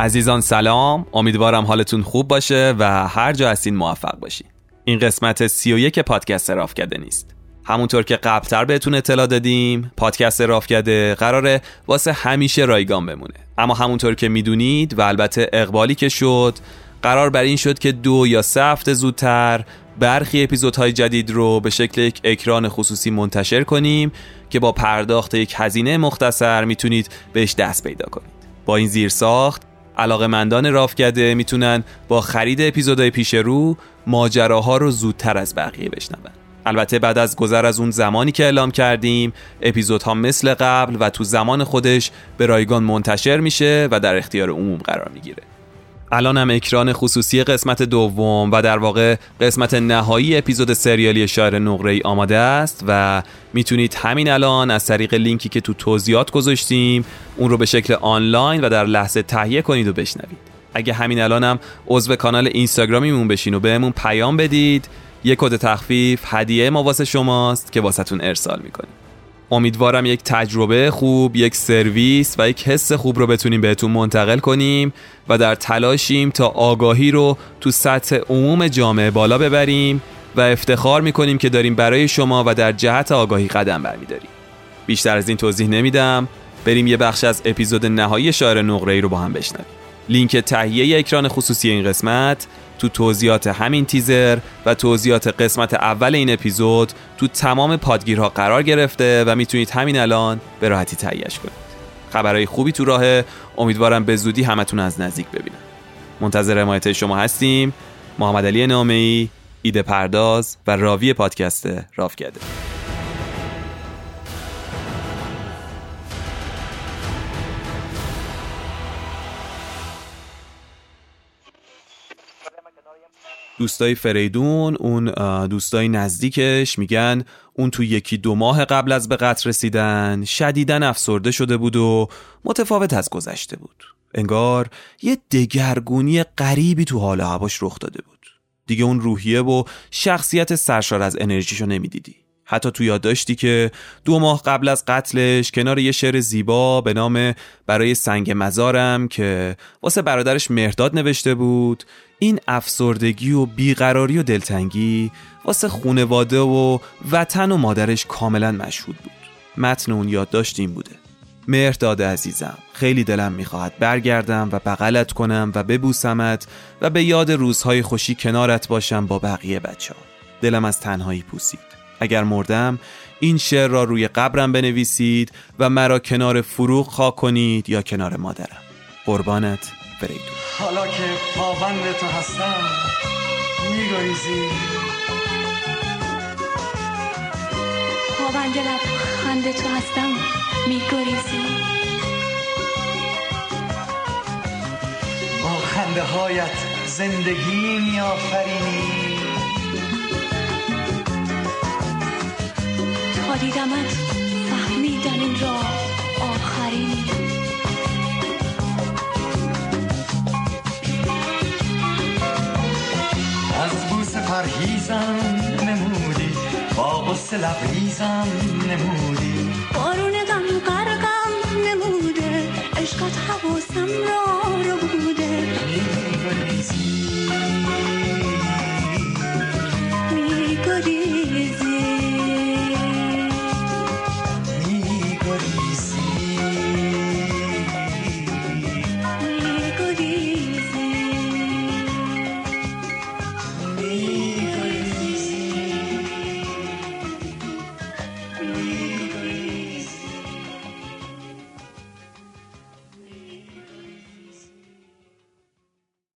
عزیزان سلام، امیدوارم حالتون خوب باشه و هر جا هستین موفق باشین. این قسمت 31 پادکست راوکده نیست. همونطور که قبلتر بهتون اطلاع دادیم، پادکست راوکده قراره واسه همیشه رایگان بمونه، اما همونطور که میدونید و البته اقبالی که شد، قرار بر این شد که 2 یا 3 هفته زودتر برخی اپیزودهای جدید رو به شکل یک اکران خصوصی منتشر کنیم که با پرداخت یک هزینه مختصر میتونید بهش دست پیدا کنید. با این زیرساخت علاقه‌مندان راوکده میتونن با خرید اپیزودهای پیش رو ماجراها رو زودتر از بقیه بشنون. البته بعد از گذر از اون زمانی که اعلام کردیم، اپیزودها مثل قبل و تو زمان خودش به رایگان منتشر میشه و در اختیار عموم قرار میگیره. الان هم اکران خصوصی قسمت دوم و در واقع قسمت نهایی اپیزود سریالی شاعر نقره‌ای آماده است و میتونید همین الان از طریق لینکی که تو توضیحات گذاشتیم اون رو به شکل آنلاین و در لحظه تهیه کنید و بشنوید. اگه همین الان هم عضو کانال اینستاگرامیمون بشین و بهمون پیام بدید، یک کد تخفیف هدیه ما واسه شماست که واسهتون ارسال میکنیم. امیدوارم یک تجربه خوب، یک سرویس و یک حس خوب رو بتونیم بهتون منتقل کنیم و در تلاشیم تا آگاهی رو تو سطح عموم جامعه بالا ببریم و افتخار میکنیم که داریم برای شما و در جهت آگاهی قدم برمیداریم. بیشتر از این توضیح نمیدم، بریم یه بخش از اپیزود نهایی شاعر نقره‌ای رو با هم بشنویم. لینک تهیه اکران خصوصی این قسمت تو توضیحات همین تیزر و توضیحات قسمت اول این اپیزود تو تمام پادگیرها قرار گرفته و میتونید همین الان به راحتی تهیه‌اش کنید. خبرهای خوبی تو راهه، امیدوارم به زودی همتون از نزدیک ببینم. منتظر حمایت شما هستیم. محمد علی نامه‌ای، ایده پرداز و راوی پادکست راوکده. دوستای فریدون، اون دوستای نزدیکش، میگن اون تو 1-2 ماه قبل از به قطر رسیدن شدیداً افسرده شده بود و متفاوت از گذشته بود. انگار یه دگرگونی غریبی تو حال هواش رخ داده بود. دیگه اون روحیه و شخصیت سرشار از انرژیشو نمیدیدی. حتی تو یادداشتی که 2 ماه قبل از قتلش کنار یه شعر زیبا به نام برای سنگ مزارم که واسه برادرش مرداد نوشته بود، این افسردگی و بیقراری و دلتنگی واسه خونواده و وطن و مادرش کاملا مشهود بود. متن اون یادداشت این بوده: مرداد عزیزم، خیلی دلم میخواهد برگردم و بغلت کنم و ببوسمت و به یاد روزهای خوشی کنارت باشم با بقیه بچه ها. دلم از تنهایی پوسید. اگر مردم این شعر را روی قبرم بنویسید و مرا کنار فروغ خاک کنید یا کنار مادرم. قربانت فریدون. حالا که پابند تو هستم میگریزی، پابند لبخند تو هستم میگریزی، با خنده هایت زندگی میآفرینی، تا دیدمت فهمیدم این را آخرینی. پرهیزم نمودی، با قصه لبریزم نمودی، بارون غم غرقم نموده، عشقت حواسم